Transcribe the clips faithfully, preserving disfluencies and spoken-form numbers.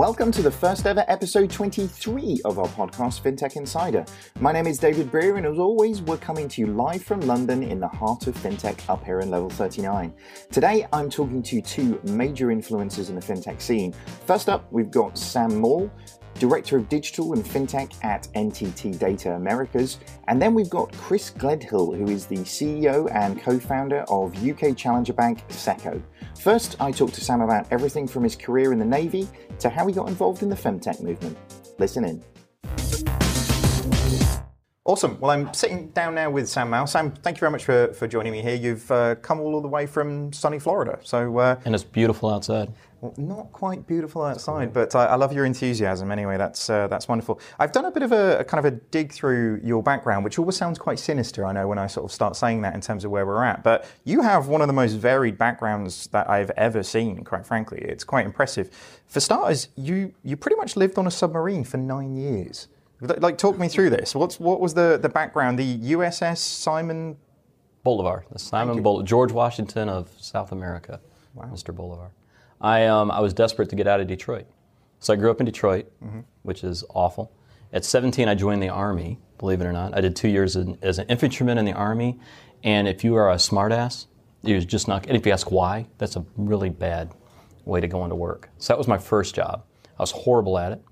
Welcome to the first ever episode twenty-three of our podcast, FinTech Insider. My name is David Brear, and as always, we're coming to you live from London in the heart of FinTech up here in Level thirty-nine. Today, I'm talking to two major influencers in the FinTech scene. First up, we've got Sam Maule, Director of Digital and FinTech at N T T Data Americas. And then we've got Chris Gledhill, who is the C E O and co-founder of U K challenger bank Secco. First, I talked to Sam about everything from his career in the Navy to how he got involved in the FinTech movement. Listen in. Awesome. Well, I'm sitting down now with Sam Maule. Sam, thank you very much for, for joining me here. You've uh, come all the way from sunny Florida. so uh, And it's beautiful outside. Well, not quite beautiful outside, but I, I love your enthusiasm anyway. That's uh, that's wonderful. I've done a bit of a, a kind of a dig through your background, which always sounds quite sinister, I know, when I sort of start saying that in terms of where we're at. But you have one of the most varied backgrounds that I've ever seen, quite frankly. It's quite impressive. For starters, you, you pretty much lived on a submarine for nine years. Like, talk me through this. What's What was the, the background? The U S S Simon... Bolivar. The Simon Bolivar. George Washington of South America. Wow. Mister Bolivar. I um I was desperate to get out of Detroit. So I grew up in Detroit, mm-hmm. which is awful. At seventeen, I joined the Army, believe it or not. I did two years in, as an infantryman in the Army. And if you are a smartass, you're just not... And if you ask why, that's a really bad way to go into work. So that was my first job. I was horrible at it.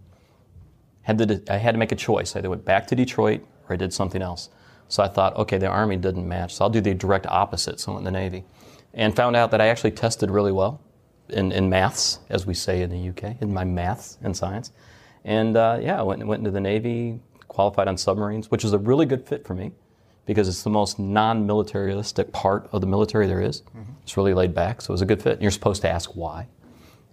Had to, I had to make a choice. I either went back to Detroit or I did something else. So I thought, okay, the Army didn't match, so I'll do the direct opposite, so I went in the Navy. And found out that I actually tested really well in, in maths, as we say in the U K, in my maths and science. And uh, yeah, I went, went into the Navy, qualified on submarines, which is a really good fit for me because it's the most non-militaristic part of the military there is. Mm-hmm. It's really laid back, so it was a good fit. And you're supposed to ask why.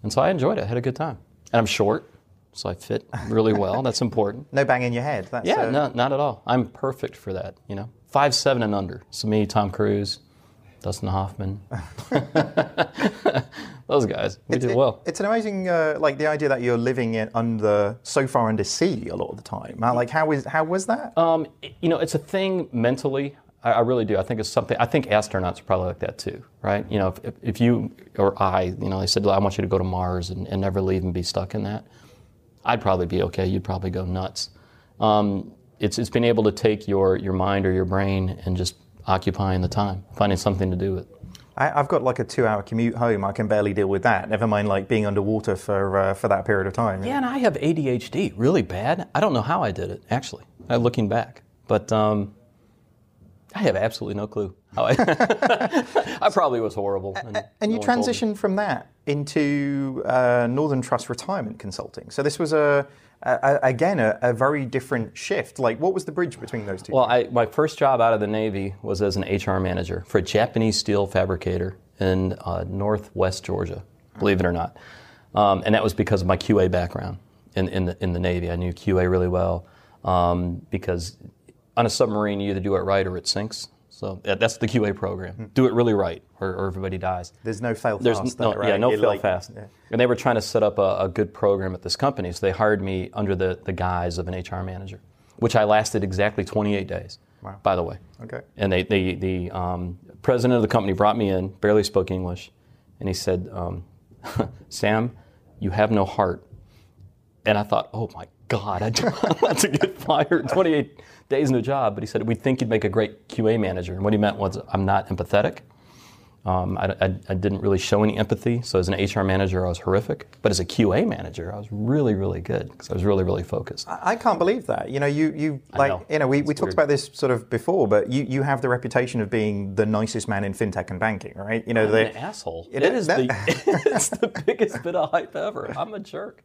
And so I enjoyed it. I had a good time. And I'm short. So I fit really well. That's important. No bang in your head. That's yeah, a... no, not at all. I'm perfect for that, you know. Five, seven and under. So me, Tom Cruise, Dustin Hoffman. Those guys, we it, do it, well. It's an amazing, uh, like the idea that you're living in under, so far under sea a lot of the time. Like, how is how was that? Um, you know, it's a thing mentally. I, I really do. I think it's something, I think astronauts are probably like that too, right? You know, if, if you or I, you know, they said, I want you to go to Mars and, and never leave and be stuck in that. I'd probably be okay. You'd probably go nuts. Um, it's it's being able to take your, your mind or your brain and just occupying the time, finding something to do with. I, I've got like a two-hour commute home. I can barely deal with that. Never mind like being underwater for uh, for that period of time. Yeah, and I have A D H D, really bad. I don't know how I did it actually. I'm looking back, but um, I have absolutely no clue. How I, I probably was horrible. And, and you no transitioned from that into uh, Northern Trust retirement consulting. So this was, a, a again, a, a very different shift. Like, what was the bridge between those two? Well, I, my first job out of the Navy was as an H R manager for a Japanese steel fabricator in uh, northwest Georgia, believe it or not. Um, and that was because of my Q A background in, in, the, in the Navy. I knew Q A really well um, because on a submarine, you either do it right or it sinks. So that's the Q A program. Do it really right, or, or everybody dies. There's no fail There's fast. No, though, right? Yeah, no it fail like, fast. Yeah. And they were trying to set up a, a good program at this company, so they hired me under the, the guise of an H R manager, which I lasted exactly twenty-eight days, wow. by the way. Okay. And they, they the um, president of the company brought me in, barely spoke English, and he said, um, Sam, you have no heart. And I thought, oh, my God, I'm about to get fired twenty-eight days in a job. But he said, we think you'd make a great Q A manager. And what he meant was, I'm not empathetic. Um, I, I, I didn't really show any empathy. So as an H R manager, I was horrific. But as a Q A manager, I was really, really good because I was really, really focused. I, I can't believe that. You know, you, you like, know. you know, we, we talked about this sort of before, but you, you have the reputation of being the nicest man in fintech and banking, right? You know, I'm the, an asshole. It, it is that, the, it's the biggest bit of hype ever. I'm a jerk.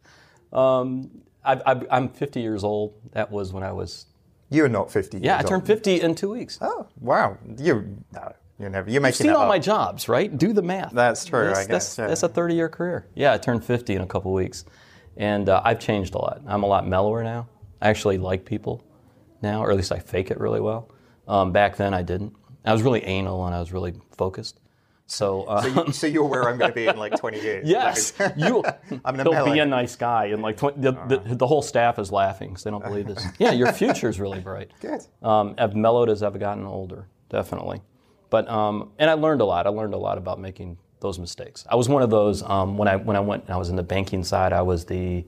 Um, I've, I've, I'm fifty years old. That was when I was... You're not fifty years old. Yeah, I turned fifty in two weeks. Oh, wow. You, no, you're never... You're making I've seen that all up. my jobs, right? Do the math. That's true, that's, I guess. That's, yeah. that's a thirty-year career. Yeah, I turned fifty in a couple weeks. And uh, I've changed a lot. I'm a lot mellower now. I actually like people now, or at least I fake it really well. Um, back then, I didn't. I was really anal and I was really focused. So, uh, so, you, so you're where I'm going to be in like twenty years. Yes, like, you. I'm gonna he'll be a nice guy, and like twenty, the, the, the whole staff is laughing because they don't believe this. Yeah, your future's really bright. Good. Um, I've mellowed as I've gotten older, definitely. But um, and I learned a lot. I learned a lot about making those mistakes. I was one of those um, when I when I went and I was in the banking side. I was the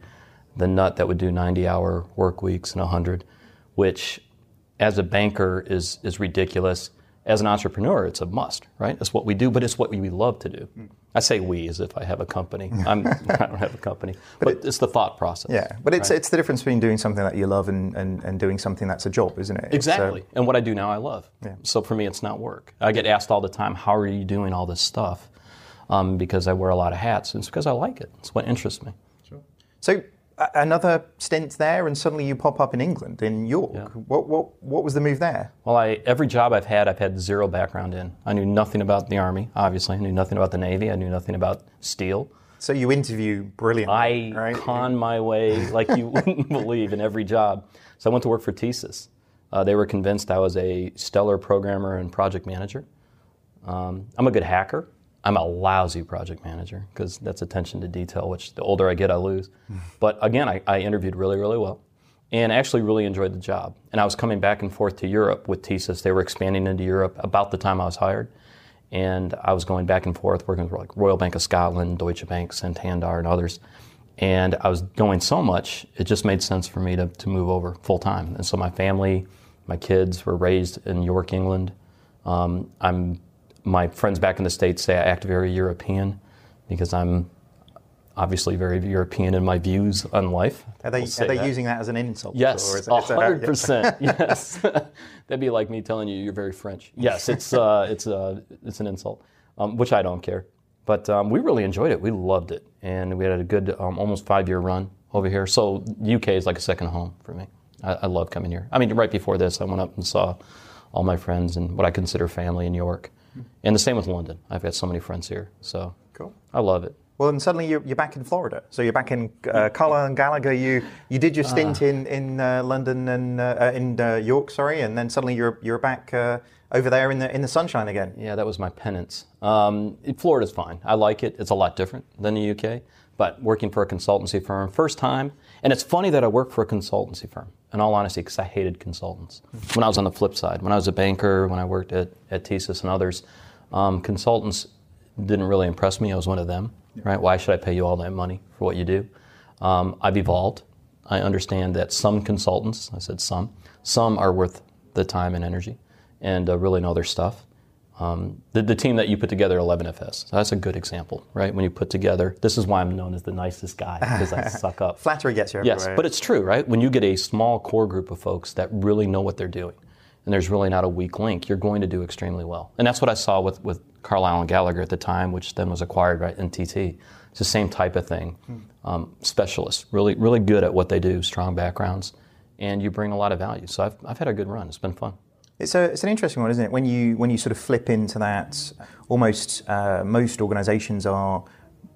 the nut that would do ninety hour work weeks and one hundred, which as a banker is is ridiculous. As an entrepreneur, it's a must, right? It's what we do, but it's what we love to do. I say we as if I have a company. I'm, I don't have a company, but, but it, it's the thought process. Yeah, but it's right? it's the difference between doing something that you love and, and, and doing something that's a job, isn't it? Exactly, so, and what I do now I love. Yeah. So for me, it's not work. I get asked all the time, how are you doing all this stuff? Um, because I wear a lot of hats, and it's because I like it. It's what interests me. Sure. So uh, another stint there, and suddenly you pop up in England, in York. Yeah. What what what was the move there? Well, I, every job I've had, I've had zero background in. I knew nothing about the Army, obviously. I knew nothing about the Navy. I knew nothing about steel. So you interview brilliantly, I right? con my way like you wouldn't believe in every job. So I went to work for Thesis. Uh, they were convinced I was a stellar programmer and project manager. Um, I'm a good hacker. I'm a lousy project manager because that's attention to detail, which the older I get, I lose. But again, I, I interviewed really, really well and actually really enjoyed the job. And I was coming back and forth to Europe with Thesis. They were expanding into Europe about the time I was hired. And I was going back and forth working with like Royal Bank of Scotland, Deutsche Bank, Santander, and others. And I was going so much, it just made sense for me to, to move over full time. And so my family, my kids were raised in York, England. Um, I'm My friends back in the States say I act very European because I'm obviously very European in my views on life. Are they, are they using that as an insult? Yes, or is it, one hundred percent. A, yeah. Yes. That'd be like me telling you you're very French. Yes, it's uh, it's uh, it's an insult, um, which I don't care. But um, we really enjoyed it. We loved it. And we had a good um, almost five-year run over here. So U K is like a second home for me. I, I love coming here. I mean, right before this, I went up and saw all my friends and what I consider family in York. And the same with London. I've got so many friends here, so cool. I love it. Well, and suddenly you're, you're back in Florida. So you're back in uh, Collier and Gallagher. You you did your stint uh, in in uh, London and uh, in uh, York, sorry, and then suddenly you're you're back uh, over there in the in the sunshine again. Yeah, that was my penance. Um, Florida's fine. I like it. It's a lot different than the U K. But working for a consultancy firm, first time, and it's funny that I worked for a consultancy firm. In all honesty, because I hated consultants. When I was on the flip side, when I was a banker, when I worked at, at Thesis and others, um, consultants didn't really impress me. I was one of them, right? Why should I pay you all that money for what you do? Um, I've evolved. I understand that some consultants, I said some, some are worth the time and energy and uh, really know their stuff. Um, the, the team that you put together, eleven F S, so that's a good example, right? When you put together, this is why I'm known as the nicest guy, because I suck up. Flattery gets you everywhere. Yes, but it's true, right? When you get a small core group of folks that really know what they're doing, and there's really not a weak link, you're going to do extremely well. And that's what I saw with, with Carlisle and Gallagher at the time, which then was acquired, right, N T T. It's the same type of thing. Hmm. Um, specialists, really really good at what they do, strong backgrounds, and you bring a lot of value. So I've I've had a good run. It's been fun. It's a, it's an interesting one, isn't it? When you when you sort of flip into that, almost uh, most organisations are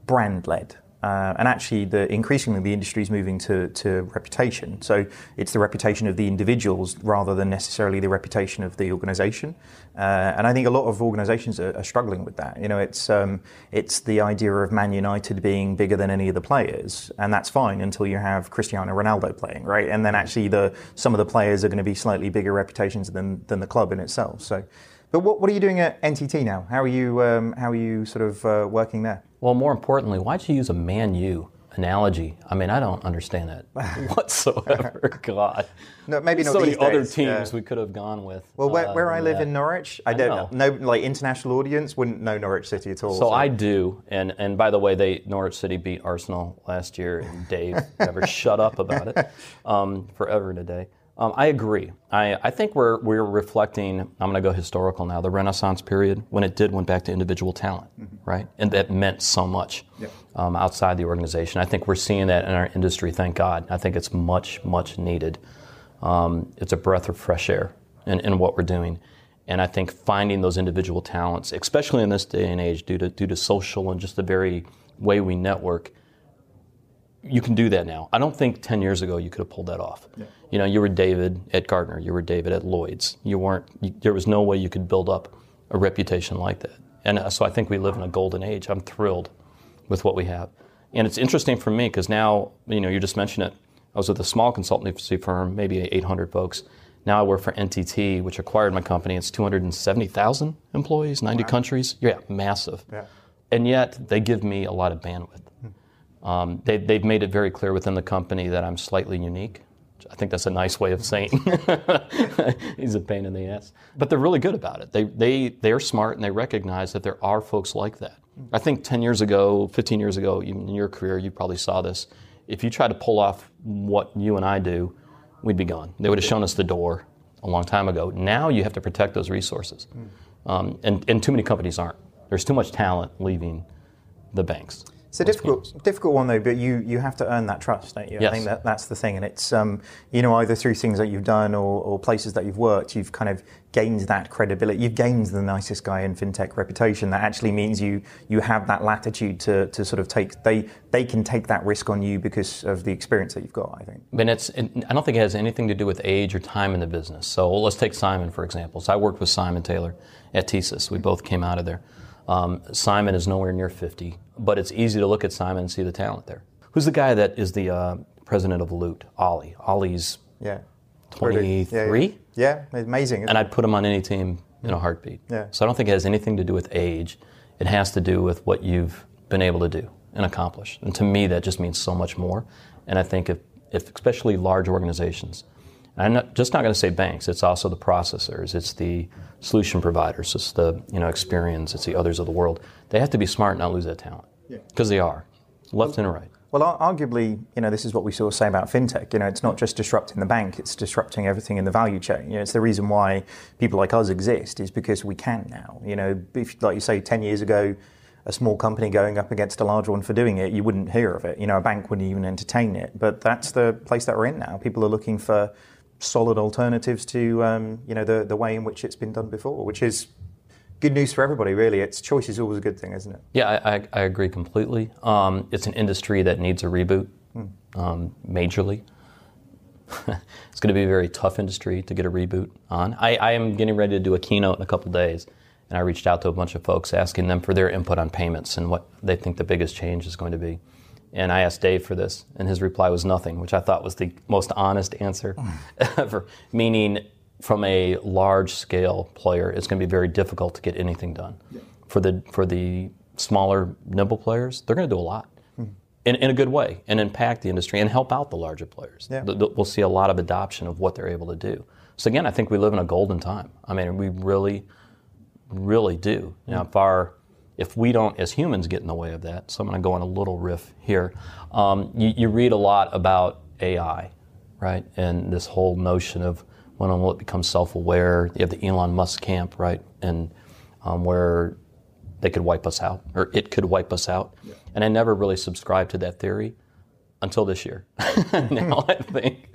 brand led, uh, and actually the increasingly the industry is moving to to reputation. So it's the reputation of the individuals rather than necessarily the reputation of the organisation. Uh, and I think a lot of organisations are, are struggling with that. You know, it's um, it's the idea of Man United being bigger than any of the players, and that's fine until you have Cristiano Ronaldo playing, right? And then actually the some of the players are going to be slightly bigger reputations than than the club in itself. So, but what what are you doing at N T T now? How are you um, how are you sort of uh, working there? Well, more importantly, why'd you use a Man U analogy? I mean, I don't understand that whatsoever. God, no, maybe not. So many other teams yeah. we could have gone with. Well, where, where uh, I live yeah. in Norwich, I, I don't know. No, like international audience wouldn't know Norwich City at all. So, so. I do, and and by the way, they Norwich City beat Arsenal last year, and Dave never shut up about it, um, forever and a day. Um, I agree. I, I think we're we're reflecting, I'm going to go historical now, the Renaissance period, when it did went back to individual talent, mm-hmm. right? And that meant so much yeah. um, outside the organization. I think we're seeing that in our industry, thank God. I think it's much, much needed. Um, it's a breath of fresh air in, in what we're doing. And I think finding those individual talents, especially in this day and age, due to, due to social and just the very way we network, you can do that now. I don't think ten years ago you could have pulled that off. Yeah. You know, you were David at Gartner, you were David at Lloyd's. You weren't, you, there was no way you could build up a reputation like that. And uh, so I think we live in a golden age. I'm thrilled with what we have. And it's interesting for me because now, you know, you just mentioned it. I was with a small consultancy firm, maybe eight hundred folks. Now I work for N T T, which acquired my company. It's two hundred seventy thousand employees, ninety wow. countries. Yeah, massive. Yeah. and yet they give me a lot of bandwidth. Um, they, they've made it very clear within the company that I'm slightly unique. I think that's a nice way of saying he's a pain in the ass. But they're really good about it. They, they, they're smart, and they recognize that there are folks like that. I think ten years ago, fifteen years ago, even in your career, you probably saw this. If you tried to pull off what you and I do, we'd be gone. They would have shown us the door a long time ago. Now you have to protect those resources. Um, and, and too many companies aren't. There's too much talent leaving the banks. It's a difficult, difficult one though, but you, you have to earn that trust, don't you? Yes. I think that, that's the thing, and it's um, you know, either through things that you've done or, or places that you've worked, you've kind of gained that credibility. You've gained the nicest guy in fintech reputation. That actually means you you have that latitude to, to sort of take. They they can take that risk on you because of the experience that you've got. I think. But it's it, I don't think it has anything to do with age or time in the business. So let's take Simon for example. So I worked with Simon Taylor at Thesis. We both came out of there. Um, Simon is nowhere near fifty, but it's easy to look at Simon and see the talent there. Who's the guy that is the uh, president of Loot? Ollie. Ollie's yeah. twenty-three? Yeah, yeah. yeah, amazing. Isn't and it? I'd put him on any team in a heartbeat. Yeah. So I don't think it has anything to do with age. It has to do with what you've been able to do and accomplish. And to me, that just means so much more. And I think if, if especially large organizations, I'm not, just not going to say banks. It's also the processors. It's the solution providers. It's the you know Experian. It's the others of the world. They have to be smart and not lose that talent because yeah. they are left well, and right. Well, arguably, you know, this is what we sort of say about fintech. You know, it's not just disrupting the bank. It's disrupting everything in the value chain. You know, it's the reason why people like us exist is because we can now. You know, if, like you say, ten years ago. A small company going up against a large one for doing it, you wouldn't hear of it. You know, a bank wouldn't even entertain it. But that's the place that we're in now. People are looking for solid alternatives to, um, you know, the, the way in which it's been done before, which is good news for everybody, really. It's choice is always a good thing, isn't it? Yeah, I, I, I agree completely. Um, it's an industry that needs a reboot, mm. um, majorly. It's going to be a very tough industry to get a reboot on. I, I am getting ready to do a keynote in a couple of days. And I reached out to a bunch of folks asking them for their input on payments and what they think the biggest change is going to be. And I asked Dave for this, and his reply was nothing, which I thought was the most honest answer ever. Meaning, from a large-scale player, it's going to be very difficult to get anything done. Yeah. For the for the smaller, nimble players, they're going to do a lot mm-hmm. in, in a good way and impact the industry and help out the larger players. Yeah. We'll see a lot of adoption of what they're able to do. So again, I think we live in a golden time. I mean, we really... really do. Now, if our, if we don't, as humans, get in the way of that, so I'm going to go on a little riff here. Um, you, you read a lot about A I, right? And this whole notion of when will it become self-aware? You have the Elon Musk camp, right? And um, where they could wipe us out, or it could wipe us out. Yeah. And I never really subscribed to that theory until this year. Now I think.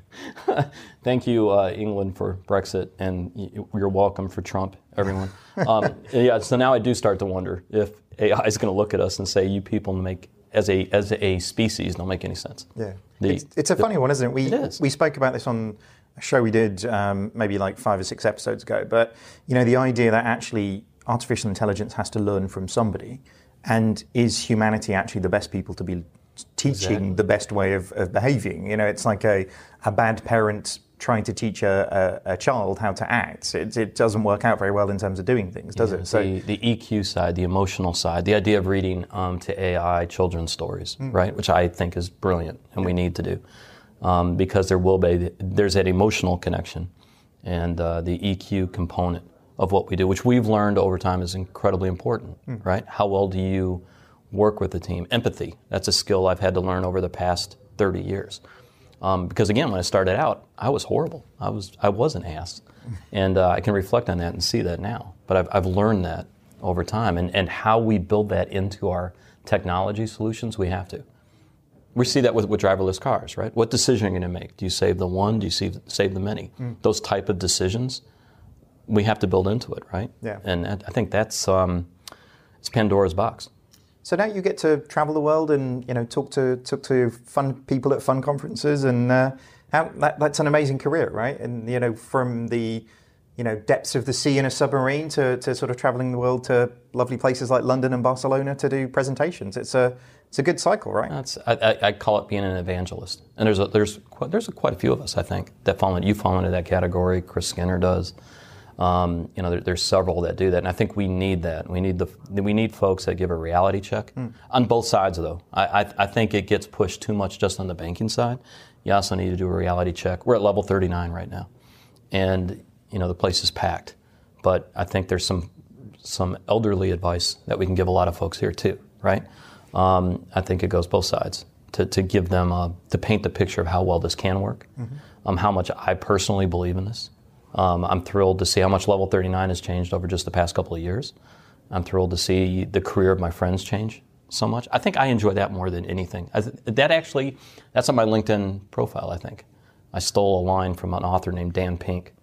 Thank you, uh, England, for Brexit, and you're welcome for Trump, everyone. Um, yeah, so now I do start to wonder if A I is going to look at us and say, "You people make as a as a species don't make any sense." Yeah, the, it's, it's a funny the, one, isn't it? We it is. We spoke about this on a show we did um, maybe like five or six episodes ago, but you know the idea that actually artificial intelligence has to learn from somebody, and is humanity actually the best people to be? Teaching exactly. the best way of, of behaving. You know, it's like a, a bad parent trying to teach a, a, a child how to act. It, it doesn't work out very well in terms of doing things, does yeah, it? So the, the E Q side, the emotional side, the idea of reading um, to A I children's stories, mm. right, which I think is brilliant and yeah. we need to do um, because there will be, there's that emotional connection and uh, the E Q component of what we do, which we've learned over time is incredibly important, mm. right? How well do you work with the team. Empathy, that's a skill I've had to learn over the past thirty years. Um, because again, when I started out, I was horrible. I was I was an ass. And uh, I can reflect on that and see that now. But I've, I've learned that over time. And, and how we build that into our technology solutions, we have to. We see that with, with driverless cars, right? What decision are you going to make? Do you save the one? Do you save, save the many? Mm. Those type of decisions, we have to build into it, right? Yeah. And I, I think that's um, it's Pandora's box. So now you get to travel the world and you know talk to talk to fun people at fun conferences, and uh, how, that, that's an amazing career, right? And you know from the you know depths of the sea in a submarine to, to sort of traveling the world to lovely places like London and Barcelona to do presentations. It's a it's a good cycle, right? That's I, I call it being an evangelist. And there's a, there's quite, there's a, quite a few of us I think that fall into you fall into that category. Chris Skinner does. Um, you know, there, there's several that do that, and I think we need that. We need the we need folks that give a reality check mm. on both sides, though. I, I I think it gets pushed too much just on the banking side. You also need to do a reality check. We're at level thirty-nine right now, and you know the place is packed. But I think there's some some elderly advice that we can give a lot of folks here too, right? Um, I think it goes both sides to to give them a, to paint the picture of how well this can work, mm-hmm. um, how much I personally believe in this. Um, I'm thrilled to see how much Level thirty-nine has changed over just the past couple of years. I'm thrilled to see the career of my friends change so much. I think I enjoy that more than anything. I th- that actually, that's on my LinkedIn profile, I think. I stole a line from an author named Dan Pink,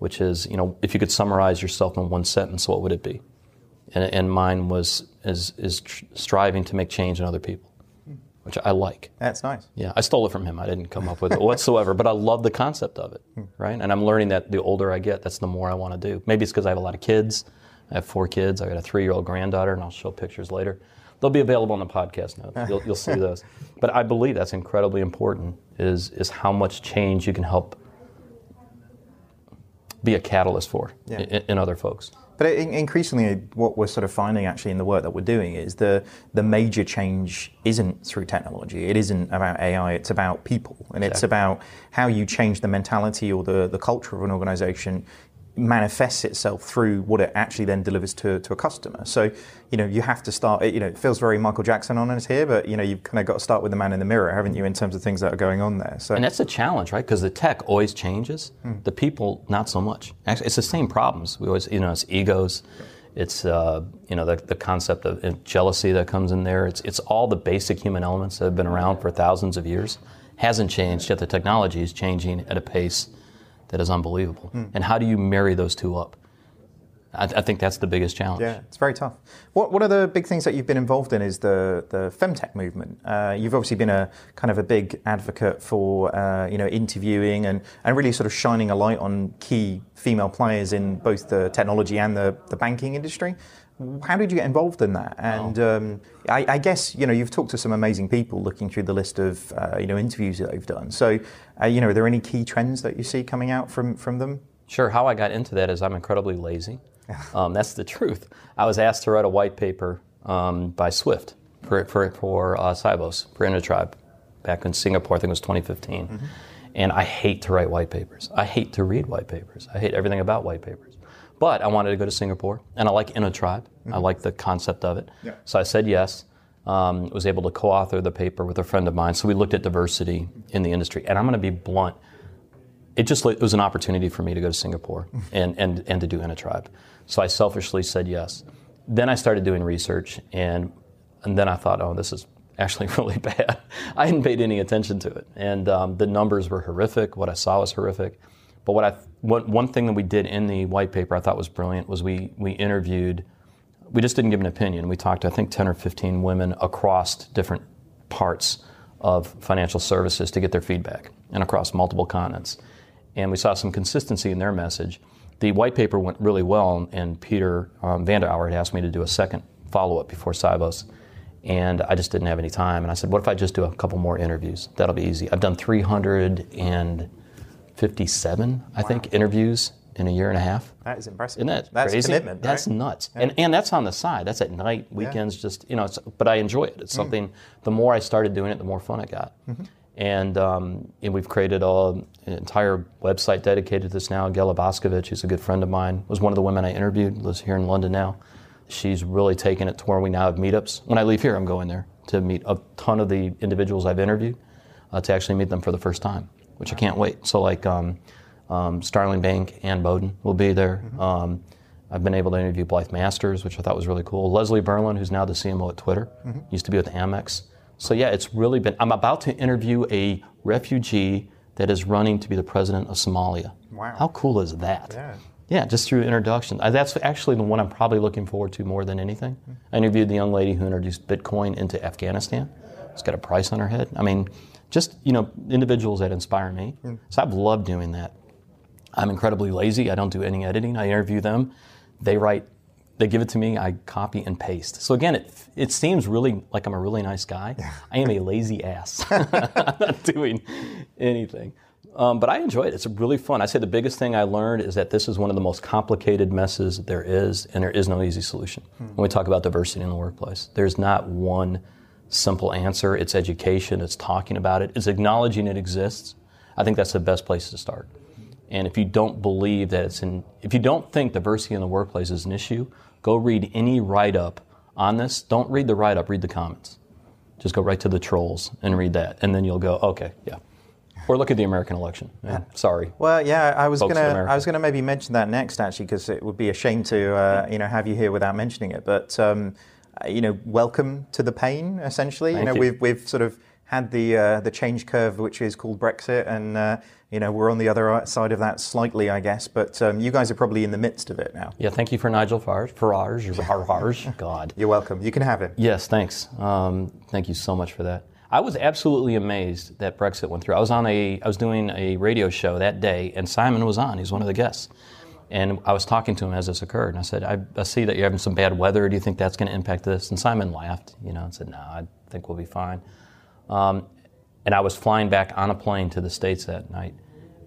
which is, you know, if you could summarize yourself in one sentence, what would it be? And, and mine was, is, is tr- striving to make change in other people, which I like. That's nice. Yeah, I stole it from him. I didn't come up with it whatsoever, but I love the concept of it, right? And I'm learning that the older I get, that's the more I want to do. Maybe it's because I have a lot of kids. I have four kids. I got a three-year-old granddaughter, and I'll show pictures later. They'll be available on the podcast notes. You'll, you'll see those. But I believe that's incredibly important, is, is how much change you can help be a catalyst for yeah. in, in other folks. But increasingly, what we're sort of finding actually in the work that we're doing is the the major change isn't through technology. It isn't about A I. It's about people. And exactly. It's about how you change the mentality or the, the culture of an organization manifests itself through what it actually then delivers to, to a customer. So, you know, you have to start, you know, it feels very Michael Jackson on us here, but, you know, you've kind of got to start with the man in the mirror, haven't you, in terms of things that are going on there. So, and that's a challenge, right? Because the tech always changes. Mm. The people, not so much. Actually, it's the same problems. We always, you know, it's egos. It's, uh, you know, the, the concept of jealousy that comes in there. It's, it's all the basic human elements that have been around for thousands of years. Hasn't changed, yet the technology is changing at a pace that is unbelievable. Mm. And how do you marry those two up? I, th- I think that's the biggest challenge. Yeah, it's very tough. What What are the big things that you've been involved in is the, the femtech movement. Uh, you've obviously been a kind of a big advocate for uh, you know interviewing and, and really sort of shining a light on key female players in both the technology and the, the banking industry. How did you get involved in that? And oh. um, I, I guess, you know, you've talked to some amazing people looking through the list of, uh, you know, interviews that they've done. So, uh, you know, are there any key trends that you see coming out from, from them? Sure. How I got into that is I'm incredibly lazy. um, that's the truth. I was asked to write a white paper um, by Swift for for, for uh, Sibos, for InnoTribe, back in Singapore. I think it was twenty fifteen. Mm-hmm. And I hate to write white papers. I hate to read white papers. I hate everything about white papers. But I wanted to go to Singapore, and I like InnoTribe. Mm-hmm. I like the concept of it. Yeah. So I said yes. Um, was able to co-author the paper with a friend of mine. So we looked at diversity in the industry. And I'm going to be blunt. It just it was an opportunity for me to go to Singapore and, and, and to do InnoTribe. So I selfishly said yes. Then I started doing research, and and then I thought, oh, this is actually really bad. I hadn't paid any attention to it. And um, the numbers were horrific. What I saw was horrific. But what I what, one thing that we did in the white paper I thought was brilliant was we we interviewed, we just didn't give an opinion. We talked to, I think, ten or fifteen women across different parts of financial services to get their feedback, and across multiple continents. And we saw some consistency in their message. The white paper went really well, and Peter um, Vanderauer had asked me to do a second follow-up before Sibos, and I just didn't have any time. And I said, what if I just do a couple more interviews? That'll be easy. I've done three hundred fifty-seven, I wow. think, interviews in a year and a half. That is impressive. Isn't that that's crazy? Commitment. Right? That's nuts. Yeah. And and that's on the side. That's at night, weekends, yeah. just, you know, it's, but I enjoy it. It's mm. something, the more I started doing it, the more fun I got. Mm-hmm. And, um, and we've created a, an entire website dedicated to this now. Gela Boskovic, who's a good friend of mine, was one of the women I interviewed, lives here in London now. She's really taken it to where we now have meetups. When I leave here, I'm going there to meet a ton of the individuals I've interviewed uh, to actually meet them for the first time, which I can't wait. So like um, um, Starling Bank, Ann Bowden will be there. Mm-hmm. Um, I've been able to interview Blythe Masters, which I thought was really cool. Leslie Berlin, who's now the C M O at Twitter, mm-hmm. used to be with Amex. So yeah, it's really been, I'm about to interview a refugee that is running to be the president of Somalia. Wow. How cool is that? Yeah, yeah just through introduction. That's actually the one I'm probably looking forward to more than anything. I interviewed the young lady who introduced Bitcoin into Afghanistan. She's got a price on her head. I mean, just, you know, individuals that inspire me. Mm. So I've loved doing that. I'm incredibly lazy. I don't do any editing. I interview them. They write They give it to me, I copy and paste. So again, it it seems really like I'm a really nice guy. I am a lazy ass. I'm not doing anything. Um, but I enjoy it. It's really fun. I say the biggest thing I learned is that this is one of the most complicated messes that there is, and there is no easy solution. Hmm. When we talk about diversity in the workplace, there's not one simple answer. It's education. It's talking about it. It's acknowledging it exists. I think that's the best place to start. And if you don't believe that it's in, if you don't think diversity in the workplace is an issue, go read any write-up on this. Don't read the write-up. Read the comments. Just go right to the trolls and read that, and then you'll go, okay, yeah. Or look at the American election. Yeah, sorry. Well, yeah, I was going to I was going to maybe mention that next, actually, because it would be a shame to uh, you know have you here without mentioning it. But um, you know, welcome to the pain. Essentially, Thank you know, you. we've we've sort of had the uh, the change curve, which is called Brexit, and uh, you know we're on the other side of that slightly, I guess. But um, you guys are probably in the midst of it now. Yeah. Thank you for Nigel Farage. Farage. Farage. God. You're welcome. You can have him. Yes. Thanks. Um, thank you so much for that. I was absolutely amazed that Brexit went through. I was on a, I was doing a radio show that day, and Simon was on. He was one of the guests. And I was talking to him as this occurred, and I said, I, I see that you're having some bad weather. Do you think that's going to impact this? And Simon laughed, you know, and said, no, I think we'll be fine. Um, and I was flying back on a plane to the States that night,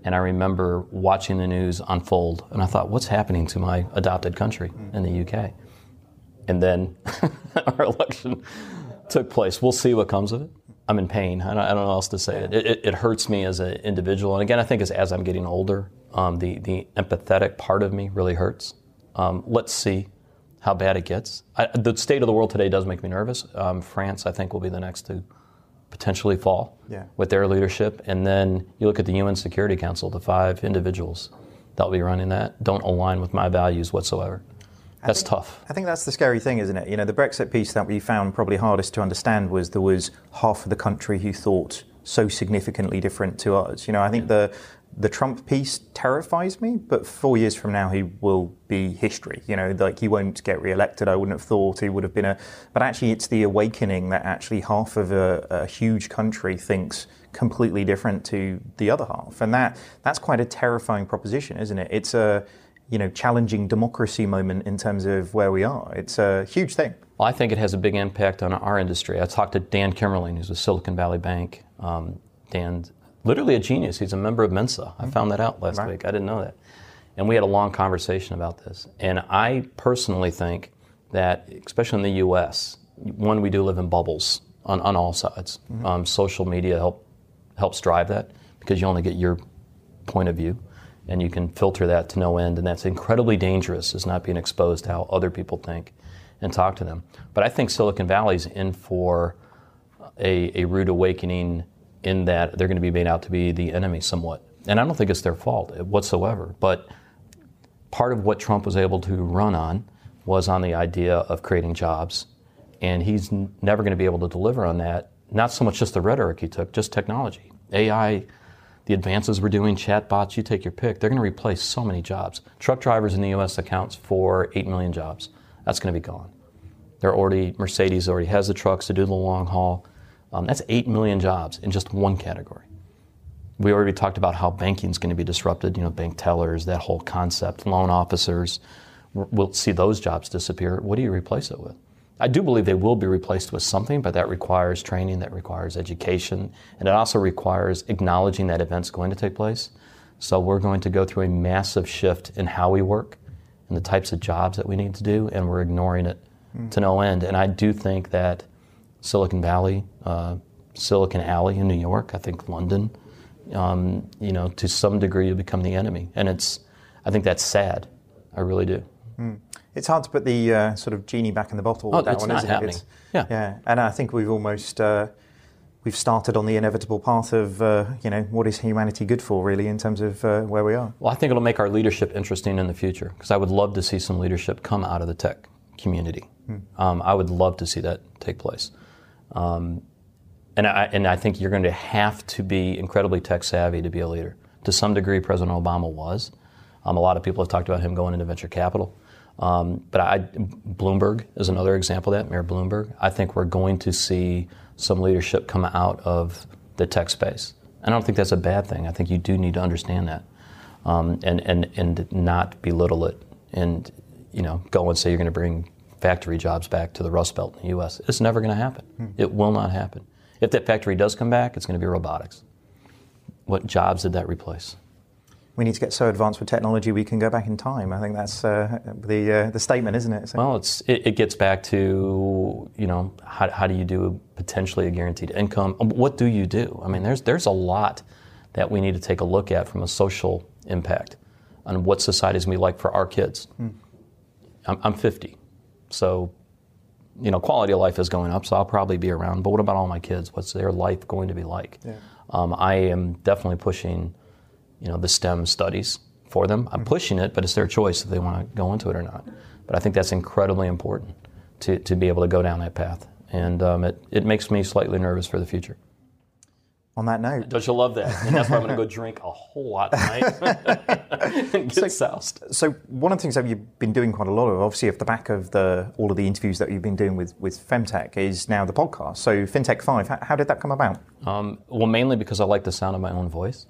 and I remember watching the news unfold, and I thought, what's happening to my adopted country in the U K? And then our election took place. We'll see what comes of it. I'm in pain. I don't, I don't know how else to say it. It, it. it hurts me as an individual. And again, I think as, as I'm getting older, um, the, the empathetic part of me really hurts. Um, let's see how bad it gets. I, the state of the world today does make me nervous. Um, France, I think, will be the next to potentially fall yeah. with their leadership. And then you look at the U N Security Council, the five individuals that will be running that don't align with my values whatsoever. That's I think, tough. I think that's the scary thing, isn't it? You know, the Brexit piece that we found probably hardest to understand was there was half of the country who thought so significantly different to us. You know, I think yeah. the the Trump piece terrifies me, but four years from now he will be history. You know, like he won't get re-elected. I wouldn't have thought he would have been a... But actually it's the awakening that actually half of a, a huge country thinks completely different to the other half. And that that's quite a terrifying proposition, isn't it? It's a... you know, challenging democracy moment in terms of where we are. It's a huge thing. Well, I think it has a big impact on our industry. I talked to Dan Kimmerling, who's with Silicon Valley Bank. Um, Dan, literally a genius. He's a member of Mensa. I found that out last right. week. I didn't know that. And we had a long conversation about this. And I personally think that, especially in the U S, one, we do live in bubbles on, on all sides. Mm-hmm. Um, social media help, helps drive that because you only get your point of view. And you can filter that to no end, and that's incredibly dangerous, is not being exposed to how other people think and talk to them. But I think Silicon Valley's in for a, a rude awakening in that they're going to be made out to be the enemy somewhat. And I don't think it's their fault whatsoever. But part of what Trump was able to run on was on the idea of creating jobs, and he's n- never going to be able to deliver on that, not so much just the rhetoric he took, just technology, A I. The advances we're doing, chatbots, you take your pick, they're going to replace so many jobs. Truck drivers in the U S accounts for eight million jobs. That's going to be gone. They're already, Mercedes already has the trucks to do the long haul. Um, that's eight million jobs in just one category. We already talked about how banking's going to be disrupted, you know, bank tellers, that whole concept, loan officers. We'll see those jobs disappear. What do you replace it with? I do believe they will be replaced with something, but that requires training, that requires education, and it also requires acknowledging that event's going to take place. So we're going to go through a massive shift in how we work and the types of jobs that we need to do, and we're ignoring it mm. to no end. And I do think that Silicon Valley, uh, Silicon Alley in New York, I think London, um, you know, to some degree, you become the enemy. And it's, I think that's sad. I really do. Mm. It's hard to put the uh, sort of genie back in the bottle. Oh, with that it's one, not isn't happening. It? It's, yeah. yeah. And I think we've almost, uh, we've started on the inevitable path of, uh, you know, what is humanity good for, really, in terms of uh, where we are? Well, I think it'll make our leadership interesting in the future, because I would love to see some leadership come out of the tech community. Hmm. Um, I would love to see that take place. Um, and, I, and I think you're going to have to be incredibly tech savvy to be a leader. To some degree, President Obama was. Um, a lot of people have talked about him going into venture capital. Um, but I, Bloomberg is another example of that, Mayor Bloomberg. I think we're going to see some leadership come out of the tech space. I don't think that's a bad thing. I think you do need to understand that um, and, and, and not belittle it and, you know, go and say you're going to bring factory jobs back to the Rust Belt in the U S. It's never going to happen. Hmm. It will not happen. If that factory does come back, it's going to be robotics. what jobs did that replace? We need to get so advanced with technology we can go back in time. I think that's uh, the uh, the statement, isn't it? So. Well, it's it, it gets back to, you know, how how do you do potentially a guaranteed income? What do you do? I mean, there's there's a lot that we need to take a look at from a social impact on what society is going to be like for our kids. Mm. I'm, I'm fifty, so you know, quality of life is going up, so I'll probably be around. But what about all my kids? What's their life going to be like? Yeah. Um, I am definitely pushing, you know, the STEM studies for them. I'm pushing it, but it's their choice if they want to go into it or not. But I think that's incredibly important to, to be able to go down that path. And um, it, it makes me slightly nervous for the future. On that note. Don't you love that? And that's why I'm going to go drink a whole lot tonight and get so, soused. So one of the things that you've been doing quite a lot of, obviously off the back of the all of the interviews that you've been doing with, with Femtech, is now the podcast. So FinTech five, how, how did that come about? Um, well, mainly because I like the sound of my own voice.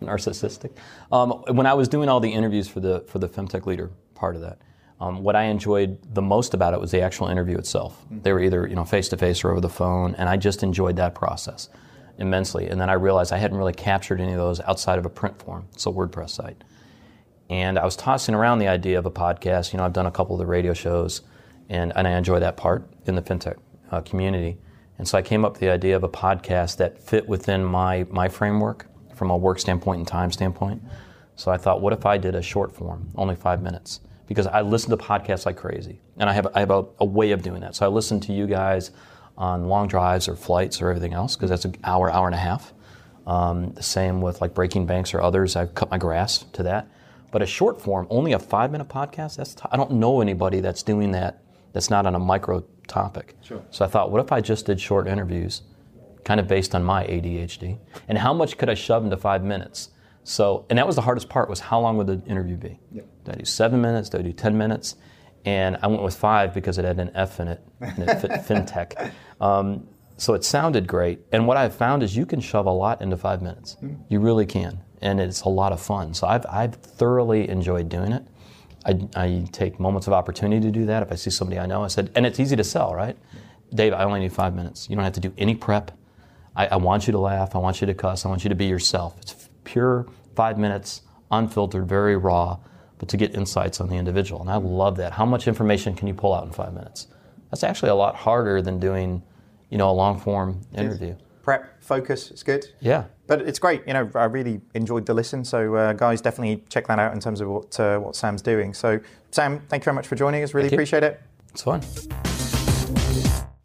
Narcissistic. Um, when I was doing all the interviews for the, for the Femtech Leader part of that, Um, what I enjoyed the most about it was the actual interview itself. They were either, you know, face-to-face or over the phone, and I just enjoyed that process immensely. And then I realized I hadn't really captured any of those outside of a print form, so WordPress site. And I was tossing around the idea of a podcast. You know, I've done a couple of the radio shows, and, and I enjoy that part in the FinTech uh, community. And so I came up with the idea of a podcast that fit within my, my framework from a work standpoint and time standpoint. So I thought, what if I did a short form, only five minutes? Because I listen to podcasts like crazy, and I have I have a, a way of doing that. So I listen to you guys on long drives or flights or everything else, because that's an hour, hour and a half. Um, the same with like Breaking Banks or others. I've cut my grass to that. But a short form, only a five-minute podcast, that's t- I don't know anybody that's doing that that's not on a micro topic. Sure. So I thought, what if I just did short interviews, kind of based on my A D H D, and how much could I shove into five minutes? So, and that was the hardest part, was how long would the interview be? Yep. Did I do seven minutes? Did I do ten minutes? And I went with five because it had an F in it, and it fit FinTech. Um, so it sounded great. And what I've found is you can shove a lot into five minutes. Mm. You really can. And it's a lot of fun. So I've, I've thoroughly enjoyed doing it. I, I take moments of opportunity to do that. If I see somebody I know, I said, and it's easy to sell, right? Dave, I only need five minutes. You don't have to do any prep. I, I want you to laugh. I want you to cuss. I want you to be yourself. It's pure five minutes, unfiltered, very raw, but to get insights on the individual. And I love that. How much information can you pull out in five minutes? That's actually a lot harder than doing, you know, a long-form interview. Prep, focus, it's good. Yeah. But it's great. You know, I really enjoyed the listen. So, uh, guys, definitely check that out in terms of what uh, what Sam's doing. So, Sam, thank you very much for joining us. Really appreciate it. It's fun.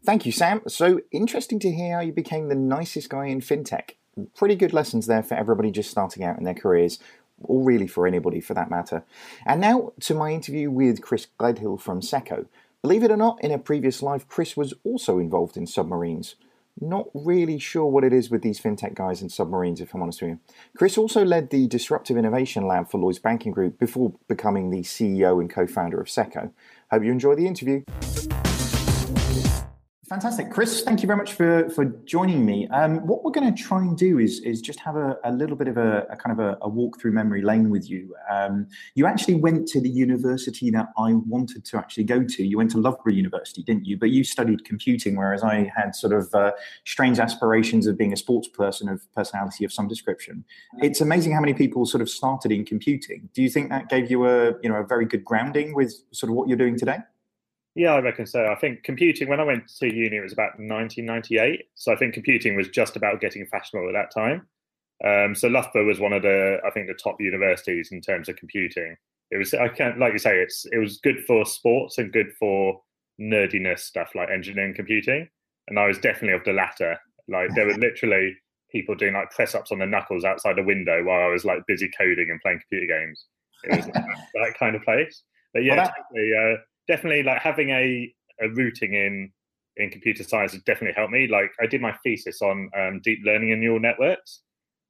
Thank you, Sam. So interesting to hear how you became the nicest guy in FinTech. Pretty good lessons there for everybody just starting out in their careers, or really for anybody for that matter. And now to my interview with Chris Gledhill from Secco. Believe it or not, in a previous life, Chris was also involved in submarines. Not really sure what it is with these FinTech guys and submarines, if I'm honest with you. Chris also led the Disruptive Innovation Lab for Lloyd's Banking Group before becoming the C E O and co-founder of Secco. Hope you enjoy the interview. Fantastic. Chris, thank you very much for, for joining me. Um, what we're going to try and do is is just have a, a little bit of a, a kind of a, a walk through memory lane with you. Um, you actually went to the university that I wanted to actually go to. You went to Loughborough University, didn't you? But you studied computing, whereas I had sort of uh, strange aspirations of being a sports person, of personality of some description. It's amazing how many people sort of started in computing. Do you think that gave you a, you know, a very good grounding with sort of what you're doing today? Yeah, I reckon so. I think computing, when I went to uni, it was about nineteen ninety-eight. So I think computing was just about getting fashionable at that time. Um, so Loughborough was one of the, I think, the top universities in terms of computing. It was, I can't, like you say, it's it was good for sports and good for nerdiness stuff like engineering computing. And I was definitely of the latter. Like there were literally people doing like press ups on their knuckles outside the window while I was like busy coding and playing computer games. It was like that, that kind of place. But yeah, well, that- definitely, uh, Definitely, like having a, a rooting in, in computer science has definitely helped me. Like I did my thesis on um, deep learning and neural networks,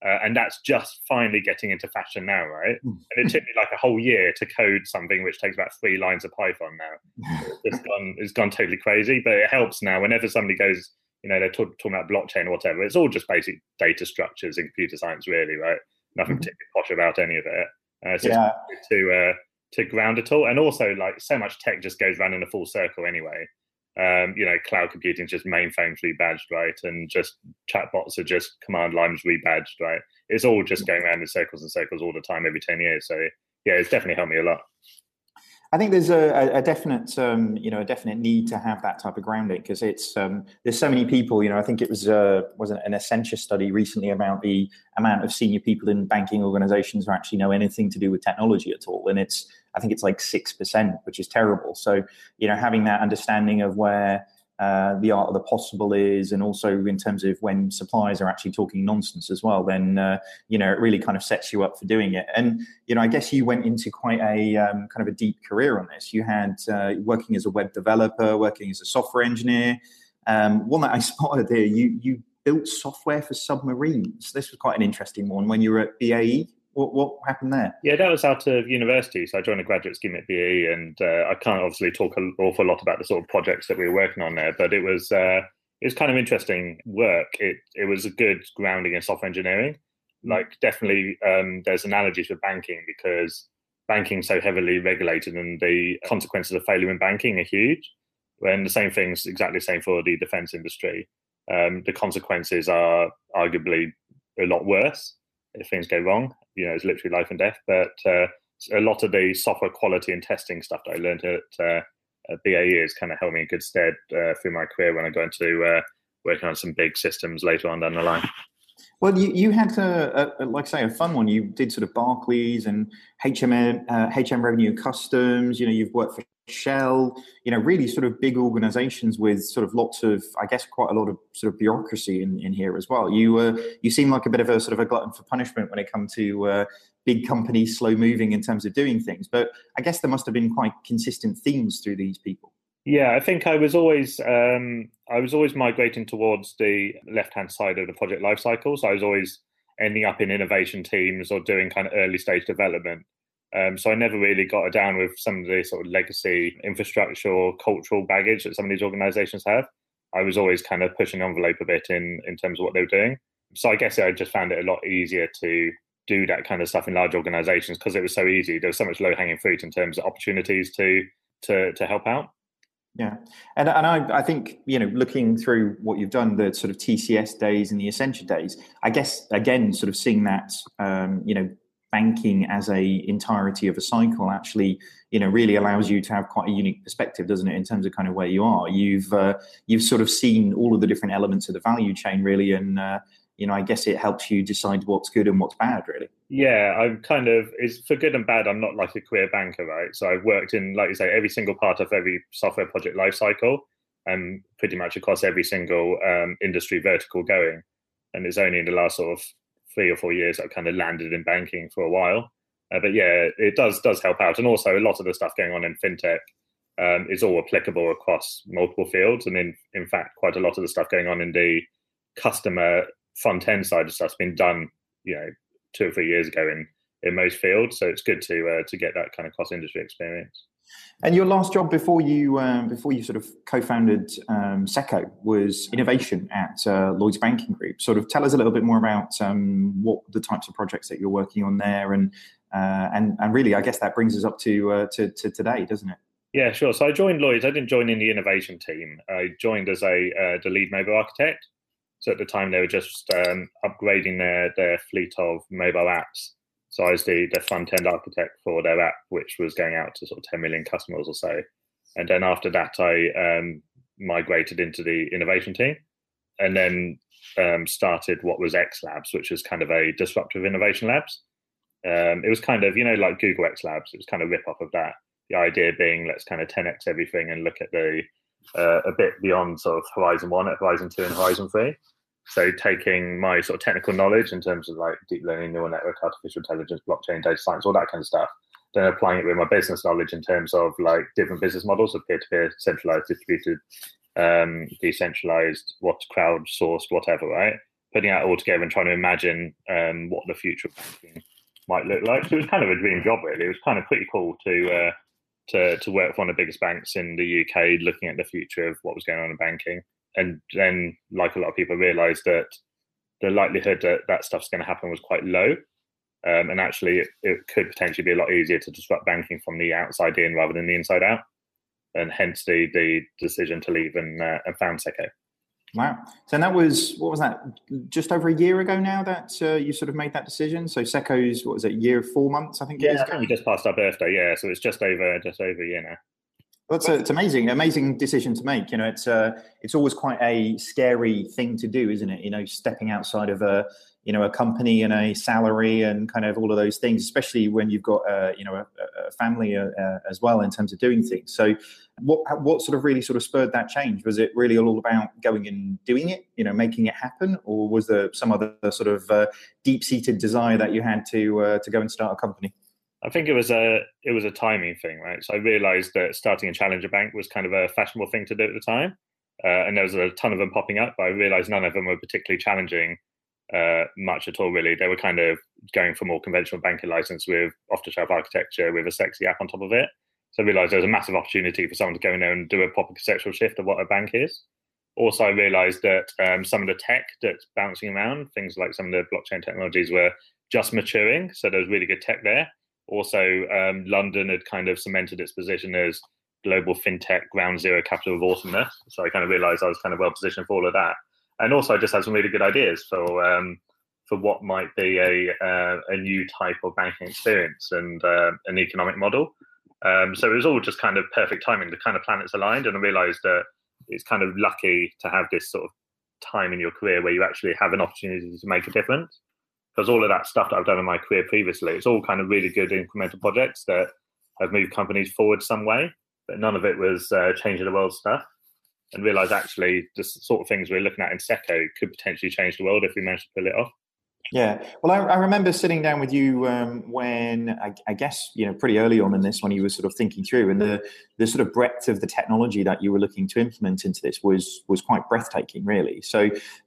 uh, and that's just finally getting into fashion now, right? And it took me like a whole year to code something which takes about three lines of Python now. So it's gone, it's gone totally crazy, but it helps now. Whenever somebody goes, you know, they're talk, talking about blockchain or whatever, it's all just basic data structures in computer science, really, right? Nothing particularly posh about any of it. Uh, so yeah. It's to uh, to ground at all, and also like so much tech just goes around in a full circle anyway. Um, you know, cloud computing is just mainframes rebadged, right? And just chatbots are just command lines rebadged, right? It's all just going around in circles and circles all the time every ten years. So yeah, it's definitely helped me a lot. I think there's a, a definite, um, you know, a definite need to have that type of grounding, because it's um, there's so many people. You know, I think it was uh, wasn't an Accenture study recently about the amount of senior people in banking organizations who actually know anything to do with technology at all, and it's I think it's like six percent, which is terrible. So you know, having that understanding of where uh, the art of the possible is, and also in terms of when suppliers are actually talking nonsense as well, then uh, you know, it really kind of sets you up for doing it. And you know, I guess you went into quite a um, kind of a deep career on this. You had uh, working as a web developer, working as a software engineer. Um, one that I spotted there, you you built software for submarines. This was quite an interesting one when you were at B A E. What, what happened there? Yeah, that was out of university. So I joined a graduate scheme at B A E, and uh, I can't obviously talk an awful lot about the sort of projects that we were working on there, but it was uh, it was kind of interesting work. It it was a good grounding in software engineering. Like definitely, um, there's analogies with banking, because banking is so heavily regulated, and the consequences of failure in banking are huge. And the same thing's exactly the same for the defence industry. Um, the consequences are arguably a lot worse if things go wrong. You know, it's literally life and death. But uh, a lot of the software quality and testing stuff that I learned at, uh, at B A E has kind of held me in good stead uh, through my career when I go into uh, working on some big systems later on down the line. Well, you, you had, to, uh, like I say, a fun one. You did sort of Barclays and H M, uh, H M Revenue Customs. You know, you've worked for Shell, you know, really sort of big organizations with sort of lots of, I guess, quite a lot of sort of bureaucracy in, in here as well. You uh, you seem like a bit of a sort of a glutton for punishment when it comes to uh, big companies, slow moving in terms of doing things. But I guess there must have been quite consistent themes through these people. Yeah, I think I was always um, I was always migrating towards the left-hand side of the project lifecycle. So I was always ending up in innovation teams or doing kind of early stage development. Um, so I never really got down with some of the sort of legacy infrastructure or cultural baggage that some of these organizations have. I was always kind of pushing the envelope a bit in, in terms of what they were doing. So I guess I just found it a lot easier to do that kind of stuff in large organizations, because it was so easy. There was so much low-hanging fruit in terms of opportunities to to to help out. Yeah. And and I, I think, you know, looking through what you've done, the sort of T C S days and the Accenture days, I guess, again, sort of seeing that, um, you know, banking as a entirety of a cycle actually, you know, really allows you to have quite a unique perspective, doesn't it, in terms of kind of where you are. You've uh, you've sort of seen all of the different elements of the value chain, really, and uh, you know, I guess it helps you decide what's good and what's bad, really. Yeah, I'm kind of is for good and bad. I'm not like a career banker, right? So I've worked in, like you say, every single part of every software project lifecycle, and pretty much across every single um, industry vertical going. And it's only in the last sort of three or four years I've kind of landed in banking for a while, uh, but yeah, it does does help out. And also a lot of the stuff going on in fintech um, is all applicable across multiple fields, and in in fact quite a lot of the stuff going on in the customer front end side of stuff's been done, you know, two or three years ago in in most fields. So it's good to uh, to get that kind of cross industry experience. And your last job before you uh, before you sort of co-founded um, Secco was innovation at uh, Lloyd's Banking Group. Sort of tell us a little bit more about um, what the types of projects that you're working on there, and uh, and and really, I guess that brings us up to, uh, to to today, doesn't it? Yeah, sure. So I joined Lloyd's. I didn't join in the innovation team. I joined as a uh, the lead mobile architect. So at the time, they were just um, upgrading their their fleet of mobile apps. So I was the, the front-end architect for their app, which was going out to sort of ten million customers or so. And then after that, I um, migrated into the innovation team, and then um, started what was X Labs, which is kind of a disruptive innovation labs. Um, it was kind of, you know, like Google X Labs. It was kind of rip-off of that. The idea being, let's kind of ten X everything and look at the uh, a bit beyond sort of Horizon one, at Horizon two and Horizon three. So taking my sort of technical knowledge in terms of like deep learning, neural network, artificial intelligence, blockchain, data science, all that kind of stuff, then applying it with my business knowledge in terms of like different business models of peer-to-peer, centralized, distributed, um, decentralized, what crowdsourced, whatever, right? Putting that all together and trying to imagine um, what the future of banking might look like. So it was kind of a dream job, really. It was kind of pretty cool to, uh, to, to work for one of the biggest banks in the U K, looking at the future of what was going on in banking. And then, like a lot of people, realised that the likelihood that that stuff's going to happen was quite low. Um, and actually, it, it could potentially be a lot easier to disrupt banking from the outside in rather than the inside out. and hence the the decision to leave and uh, and found Secco. Wow. So that was, what was that, just over a year ago now that uh, you sort of made that decision? So Secco's, what was it, year four months, I think yeah, it is? Yeah, we just passed our birthday, yeah. So it's just over, just over a year now. Well, it's, a, it's amazing, amazing decision to make. You know, it's uh, it's always quite a scary thing to do, isn't it? You know, stepping outside of a, you know, a company and a salary and kind of all of those things, especially when you've got, uh, you know, a, a family uh, uh, as well in terms of doing things. So what what sort of really sort of spurred that change? Was it really all about going and doing it, you know, making it happen? Or was there some other sort of uh, deep-seated desire that you had to uh, to go and start a company? I think it was a it was a timing thing, right? So I realized that starting a challenger bank was kind of a fashionable thing to do at the time. Uh, and there was a ton of them popping up, but I realized none of them were particularly challenging Uh, much at all, really. They were kind of going for more conventional banking license with off-the-shelf architecture with a sexy app on top of it. So I realised there was a massive opportunity for someone to go in there and do a proper conceptual shift of what a bank is. Also, I realised that um, some of the tech that's bouncing around, things like some of the blockchain technologies were just maturing, so there was really good tech there. Also, um, London had kind of cemented its position as global fintech ground zero capital of awesomeness. So I kind of realised I was kind of well positioned for all of that. And also, I just had some really good ideas for um, for what might be a uh, a new type of banking experience and uh, an economic model. Um, so it was all just kind of perfect timing. The kind of planets aligned, and I realised that it's kind of lucky to have this sort of time in your career where you actually have an opportunity to make a difference. Because all of that stuff that I've done in my career previously, it's all kind of really good incremental projects that have moved companies forward some way, but none of it was uh, changing the world stuff. And realize actually the sort of things we're looking at in Secco could potentially change the world if we managed to pull it off. Yeah. Well, I, I remember sitting down with you um, when, I, I guess, you know, pretty early on in this, when you were sort of thinking through, and the the sort of breadth of the technology that you were looking to implement into this was was quite breathtaking, really. So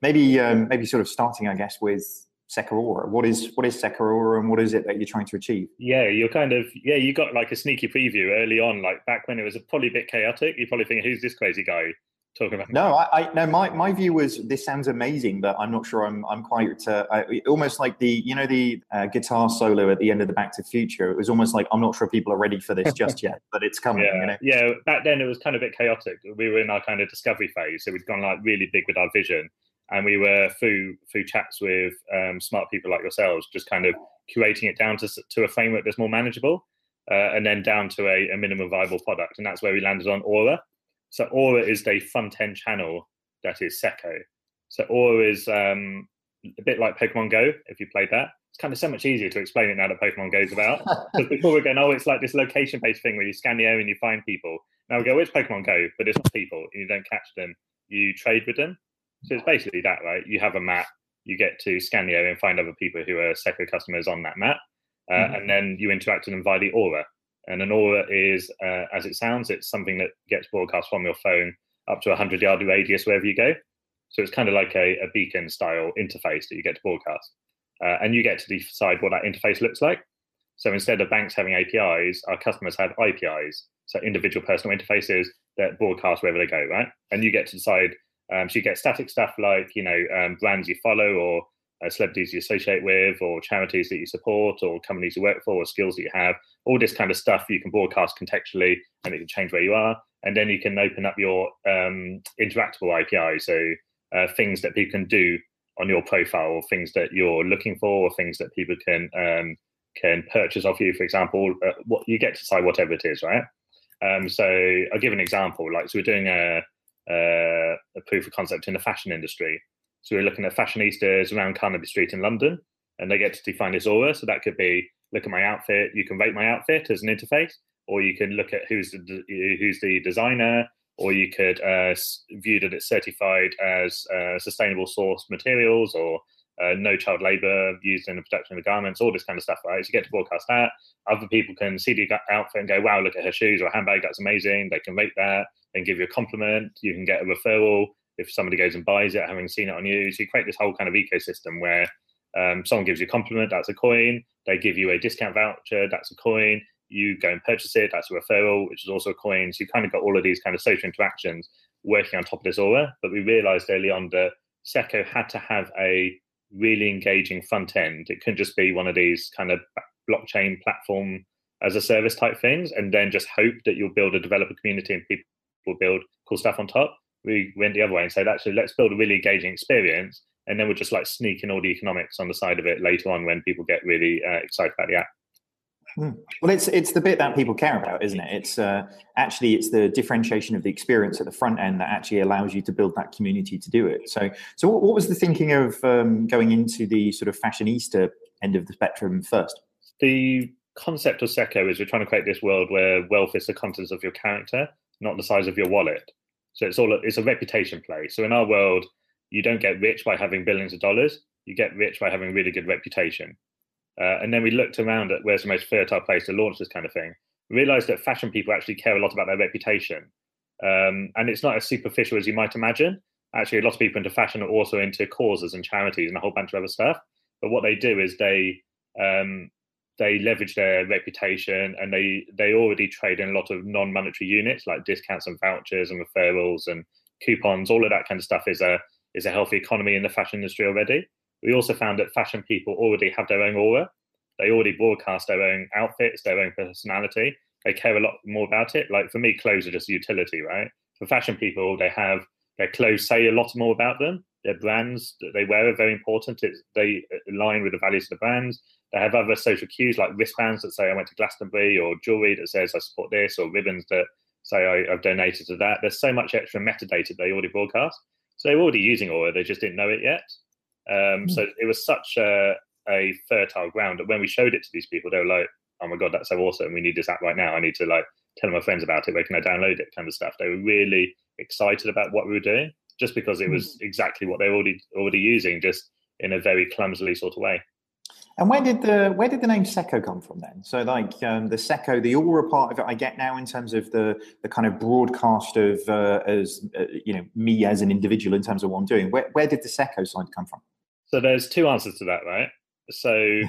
maybe um, maybe sort of starting, I guess, with Secco Aura. What is what is Secco Aura, and what is it that you're trying to achieve? Yeah, you're kind of yeah, you got like a sneaky preview early on, like back when it was probably a bit chaotic. You probably think, who's this crazy guy talking about? No, I, I no, my, my view was this sounds amazing, but I'm not sure I'm I'm quite uh, I, almost like the you know the uh, guitar solo at the end of the Back to the Future. It was almost like I'm not sure people are ready for this just yet, but it's coming. Yeah, you know? yeah. Back then it was kind of a bit chaotic. We were in our kind of discovery phase, so we'd gone like really big with our vision, and we were through through chats with um, smart people like yourselves, just kind of curating it down to to a framework that's more manageable, uh, and then down to a, a minimum viable product, and that's where we landed on Aura. So Aura is the front-end channel that is Secco. So Aura is um, a bit like Pokemon Go, if you played that. It's kind of so much easier to explain it now that Pokemon Go is about. Because before we're going, oh, it's like this location-based thing where you scan the air and you find people. Now we go, well, it's Pokemon Go, but it's not people. And you don't catch them. You trade with them. So it's basically that, right? You have a map. You get to scan the area and find other people who are Secco customers on that map. Uh, mm-hmm. And then you interact with them via the Aura. And an Aura is, uh, as it sounds, it's something that gets broadcast from your phone up to a hundred-yard radius wherever you go. So it's kind of like a, a beacon-style interface that you get to broadcast. Uh, and you get to decide what that interface looks like. So instead of banks having A P Is, our customers have I P Is, so individual personal interfaces that broadcast wherever they go, right? And you get to decide, um, so you get static stuff like, you know, um, brands you follow or Uh, celebrities you associate with, or charities that you support, or companies you work for, or skills that you have, all this kind of stuff you can broadcast contextually, and it can change where you are. And then you can open up your um, interactable A P I, so uh, things that people can do on your profile, or things that you're looking for, or things that people can um, can purchase off you, for example. Uh, what you get to decide whatever it is, right? Um, so I'll give an example. Like, so we're doing a, a, a proof of concept in the fashion industry. So we're looking at fashionistas around Carnaby Street in London, and they get to define this aura. So that could be, look at my outfit. You can rate my outfit as an interface, or you can look at who's the who's the designer, or you could uh, view that it's certified as uh, sustainable source materials, or uh, no child labour used in the production of the garments, all this kind of stuff, right? So you get to broadcast that. Other people can see the outfit and go, wow, look at her shoes or handbag, that's amazing. They can rate that, then give you a compliment. You can get a referral if somebody goes and buys it, having seen it on you. So you create this whole kind of ecosystem where um, someone gives you a compliment, that's a coin. They give you a discount voucher, that's a coin. You go and purchase it, that's a referral, which is also a coin. So you kind of got all of these kind of social interactions working on top of this aura. But we realized early on that Secco had to have a really engaging front end. It couldn't just be one of these kind of blockchain platform as a service type things, and then just hope that you'll build a developer community and people will build cool stuff on top. We went the other way and said, actually, let's build a really engaging experience, and then we'll just like sneak in all the economics on the side of it later on when people get really uh, excited about the app. Well, it's it's the bit that people care about, isn't it? It's uh, actually it's the differentiation of the experience at the front end that actually allows you to build that community to do it. So, so what, what was the thinking of um, going into the sort of fashionista end of the spectrum first? The concept of Secco is we're trying to create this world where wealth is the contents of your character, not the size of your wallet. So it's all it's a reputation play. So in our world, you don't get rich by having billions of dollars. You get rich by having a really good reputation. Uh, and then we looked around at where's the most fertile place to launch this kind of thing. We realized that fashion people actually care a lot about their reputation. Um, and it's not as superficial as you might imagine. Actually, a lot of people into fashion are also into causes and charities and a whole bunch of other stuff. But what they do is they um, they leverage their reputation, and they, they already trade in a lot of non-monetary units like discounts and vouchers and referrals and coupons. All of that kind of stuff is a, is a healthy economy in the fashion industry already. We also found that fashion people already have their own aura. They already broadcast their own outfits, their own personality. They care a lot more about it. Like for me, clothes are just a utility, right? For fashion people, they have their clothes say a lot more about them. Their brands that they wear are very important. It's, they align with the values of the brands. They have other social cues like wristbands that say I went to Glastonbury, or jewelry that says I support this, or ribbons that say I, I've donated to that. There's so much extra metadata they already broadcast. So they're already using aura. They just didn't know it yet. Um, so it was such a, a fertile ground that when we showed it to these people, they were like, oh my God, that's so awesome. We need this app right now. I need to like tell my friends about it. Where can I download it? Kind of stuff. They were really excited about what we were doing just because it was exactly what they were already, already using, just in a very clumsily sort of way. And where did the where did the name Secco come from then? So like um, the Secco, the aura part of it, I get now in terms of the the kind of broadcast of uh, as uh, you know me as an individual in terms of what I'm doing. Where where did the Secco sign come from? So there's two answers to that, right? So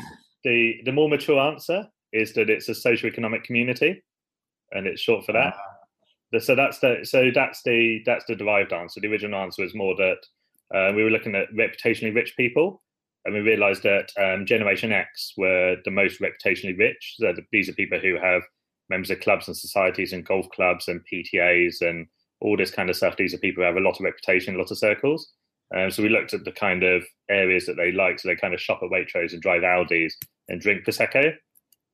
the the more mature answer is that it's a socioeconomic community, and it's short for that. Uh-huh. So that's the so that's the that's the derived answer. The original answer is more that uh, we were looking at reputationally rich people. And we realized that um, Generation X were the most reputationally rich. So these are people who have members of clubs and societies and golf clubs and P T As and all this kind of stuff. These are people who have a lot of reputation, a lot of circles. Um, so we looked at the kind of areas that they like. So they kind of shop at Waitrose and drive Aldi's and drink Prosecco.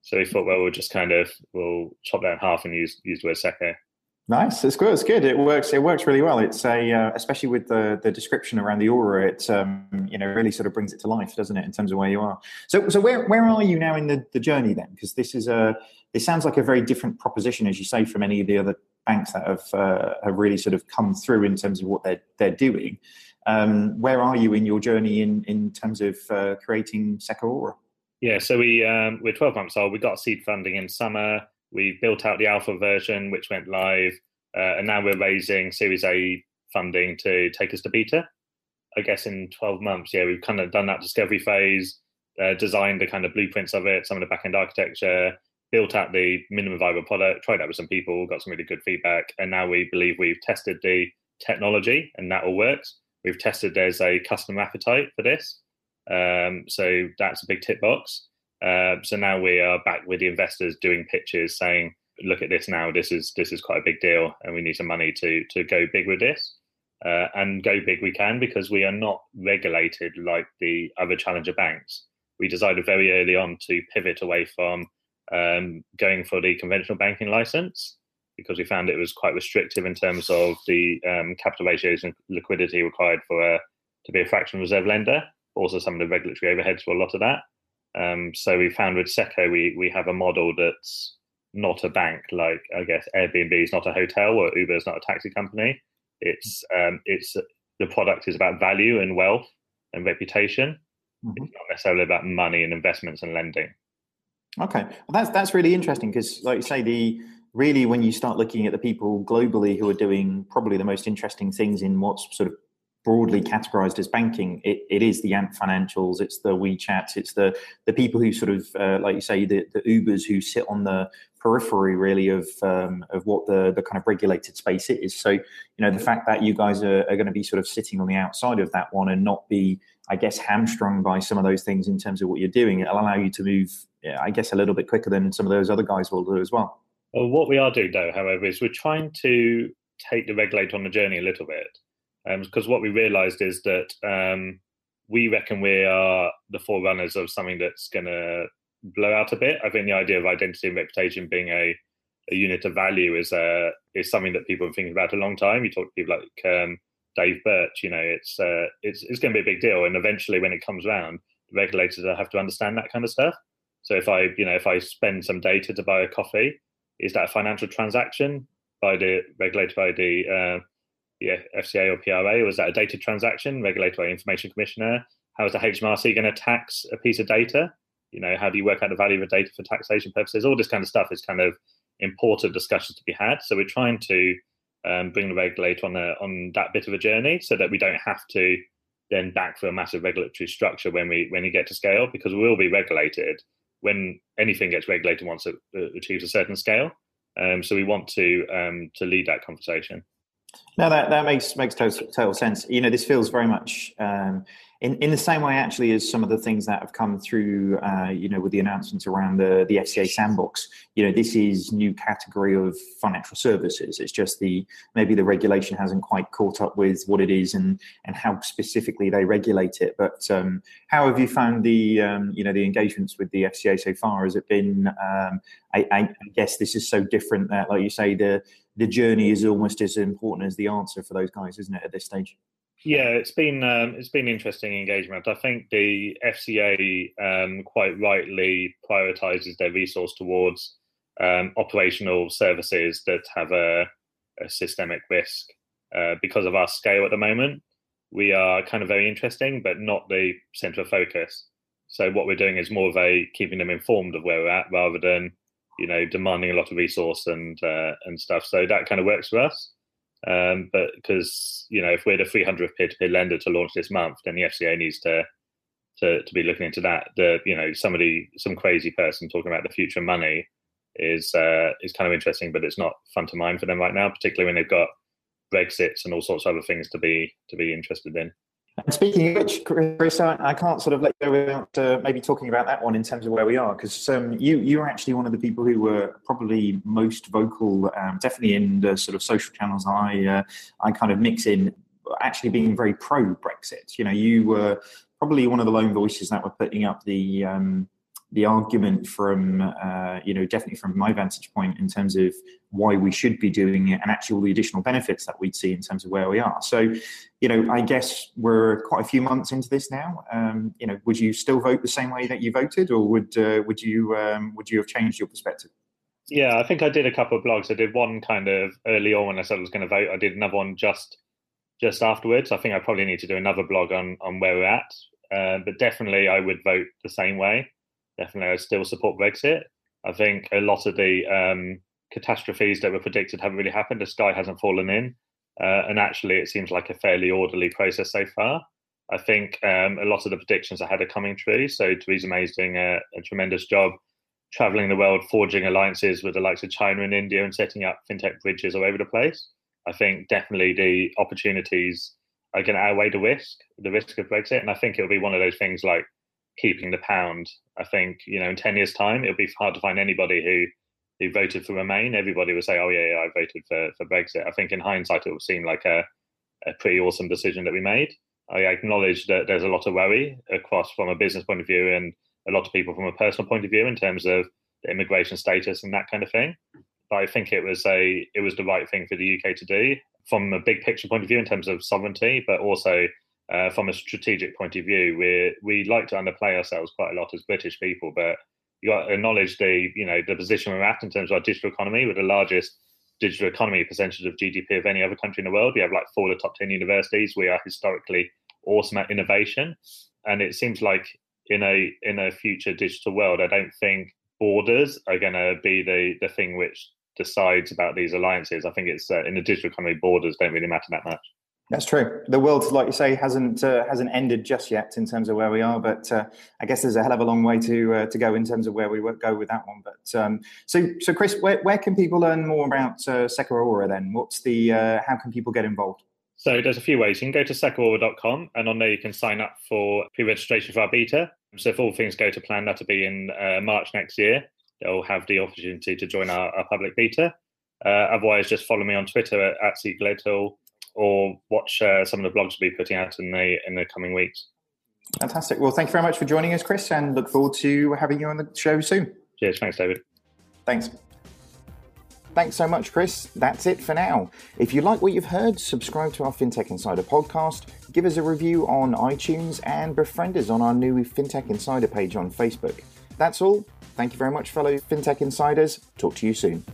So we thought, well, we'll just kind of, we'll chop that in half and use, use the word Secco. Nice, it's good. It's good. It works. It works really well. It's a, uh, especially with the the description around the aura. It um, you know really sort of brings it to life, doesn't it? In terms of where you are. So so where where are you now in the, the journey then? Because this is a this sounds like a very different proposition, as you say, from any of the other banks that have uh, have really sort of come through in terms of what they're they're doing. Um, where are you in your journey in in terms of uh, creating Secco Aura? Yeah, so we um, we're twelve months old. We got seed funding in summer. We built out the alpha version, which went live, uh, and now we're raising Series A funding to take us to beta. I guess in twelve months, yeah, we've kind of done that discovery phase, uh, designed the kind of blueprints of it, some of the backend architecture, built out the minimum viable product, tried that with some people, got some really good feedback, and now we believe we've tested the technology, and that all works. We've tested there's a customer appetite for this, um, so that's a big tick box. Uh, so now we are back with the investors doing pitches saying, look at this now, this is this is quite a big deal and we need some money to to go big with this. Uh, and go big we can because we are not regulated like the other challenger banks. We decided very early on to pivot away from um, going for the conventional banking license because we found it was quite restrictive in terms of the um, capital ratios and liquidity required for uh, to be a fractional reserve lender. Also some of the regulatory overheads for a lot of that. Um, so we found with Secco, we, we have a model that's not a bank, like I guess Airbnb is not a hotel or Uber is not a taxi company. It's um, it's the product is about value and wealth and reputation. Mm-hmm. It's not necessarily about money and investments and lending. Okay, well, that's that's really interesting because, like you say, the really when you start looking at the people globally who are doing probably the most interesting things in what's sort of broadly categorized as banking, it, it is the Ant Financials, it's the WeChats, it's the the people who sort of, uh, like you say, the, the Ubers who sit on the periphery really of um, of what the, the kind of regulated space is. So, you know, the fact that you guys are, are going to be sort of sitting on the outside of that one and not be, I guess, hamstrung by some of those things in terms of what you're doing, it'll allow you to move yeah, I guess, a little bit quicker than some of those other guys will do as well. Well, what we are doing, though, however, is we're trying to take the regulator on the journey a little bit, because um, what we realised is that um, we reckon we are the forerunners of something that's going to blow out a bit. I think the idea of identity and reputation being a, a unit of value is uh, is something that people have been thinking about a long time. You talk to people like um, Dave Birch, you know, it's uh, it's it's going to be a big deal. And eventually, when it comes around, the regulators have to understand that kind of stuff. So if I, you know, if I spend some data to buy a coffee, is that a financial transaction by the regulated by the, uh, the F C A or P R A, or is that a data transaction regulated by the Information Commissioner? How is the H M R C going to tax a piece of data? You know, how do you work out the value of the data for taxation purposes? All this kind of stuff is kind of important discussions to be had. So we're trying to um, bring the regulator on a, on that bit of a journey, so that we don't have to then back for a massive regulatory structure when we when we get to scale, because we will be regulated when anything gets regulated once it achieves a certain scale. Um, so we want to um, to lead that conversation. No, that, that makes makes total, total sense. You know, this feels very much um, in, in the same way, actually, as some of the things that have come through, uh, you know, with the announcements around the, the F C A sandbox. You know, this is new category of financial services. It's just the maybe the regulation hasn't quite caught up with what it is and, and how specifically they regulate it. But um, how have you found the, um, you know, the engagements with the F C A so far? Has it been, um, I, I guess this is so different that, like you say, the the journey is almost as important as the answer for those guys, isn't it, at this stage? Yeah, it's been um, it's been interesting engagement. I think the F C A um, quite rightly prioritises their resource towards um, operational services that have a, a systemic risk. Uh, because of our scale at the moment, we are kind of very interesting, but not the centre of focus. So what we're doing is more of a keeping them informed of where we're at, rather than, you know, demanding a lot of resource and uh, and stuff. So that kind of works for us. Um, but because, you know, if we're the three hundredth peer-to-peer lender to launch this month, then the F C A needs to to, to be looking into that. The, you know, somebody, some crazy person talking about the future of money is uh, is kind of interesting, but it's not front of mind for them right now, particularly when they've got Brexits and all sorts of other things to be to be interested in. And speaking of which, Chris, I, I can't sort of let go without uh, maybe talking about that one in terms of where we are, because um, you you were actually one of the people who were probably most vocal, um, definitely in the sort of social channels that I uh, I kind of mix in, actually being very pro Brexit. You know, you were probably one of the lone voices that were putting up the um, the argument from uh, you know, definitely from my vantage point in terms of why we should be doing it and actually all the additional benefits that we'd see in terms of where we are. So, you know, I guess we're quite a few months into this now. Um, you know, would you still vote the same way that you voted, or would uh, would you um, would you have changed your perspective? Yeah, I think I did a couple of blogs. I did one kind of early on when I said I was going to vote. I did another one just just afterwards. I think I probably need to do another blog on on where we're at. Uh, but definitely, I would vote the same way. Definitely, I still support Brexit. I think a lot of the um, catastrophes that were predicted haven't really happened. The sky hasn't fallen in. Uh, and actually, it seems like a fairly orderly process so far. I think um, a lot of the predictions I had are coming true. So Theresa May's doing a, a tremendous job travelling the world, forging alliances with the likes of China and India and setting up fintech bridges all over the place. I think definitely the opportunities are going to outweigh the risk, the risk of Brexit. And I think it'll be one of those things like keeping the pound. I think, you know, in ten years' time, it'll be hard to find anybody who, who voted for Remain. Everybody would say, oh, yeah, yeah, I voted for, for Brexit. I think in hindsight, it would seem like a, a pretty awesome decision that we made. I acknowledge that there's a lot of worry across from a business point of view and a lot of people from a personal point of view in terms of the immigration status and that kind of thing. But I think it was a it was the right thing for the U K to do from a big picture point of view in terms of sovereignty, but also Uh, from a strategic point of view, we we like to underplay ourselves quite a lot as British people, but you got to acknowledge the, you know, the position we're at in terms of our digital economy. We're the largest digital economy percentage of G D P of any other country in the world. We have like four of the top ten universities. We are historically awesome at innovation, and it seems like in a in a future digital world, I don't think borders are going to be the the thing which decides about these alliances. I think it's uh, in the digital economy, borders don't really matter that much. That's true. The world, like you say, hasn't uh, hasn't ended just yet in terms of where we are, but uh, I guess there's a hell of a long way to uh, to go in terms of where we go with that one. But um, so, so Chris, where, where can people learn more about uh, Secco Aura then? What's the uh, how can people get involved? So there's a few ways. You can go to secco aura dot com, and on there you can sign up for pre-registration for our beta. So if all things go to plan, that'll be in uh, March next year. They'll have the opportunity to join our, our public beta. Uh, otherwise, just follow me on Twitter at, at C Gledhill, or watch uh, some of the blogs we'll be putting out in the in the coming weeks. Fantastic. Well, thank you very much for joining us, Chris, and look forward to having you on the show soon. Cheers. Thanks, David. Thanks. Thanks so much, Chris. That's it for now. If you like what you've heard, subscribe to our FinTech Insider podcast, give us a review on iTunes, and befriend us on our new FinTech Insider page on Facebook. That's all. Thank you very much, fellow FinTech Insiders. Talk to you soon.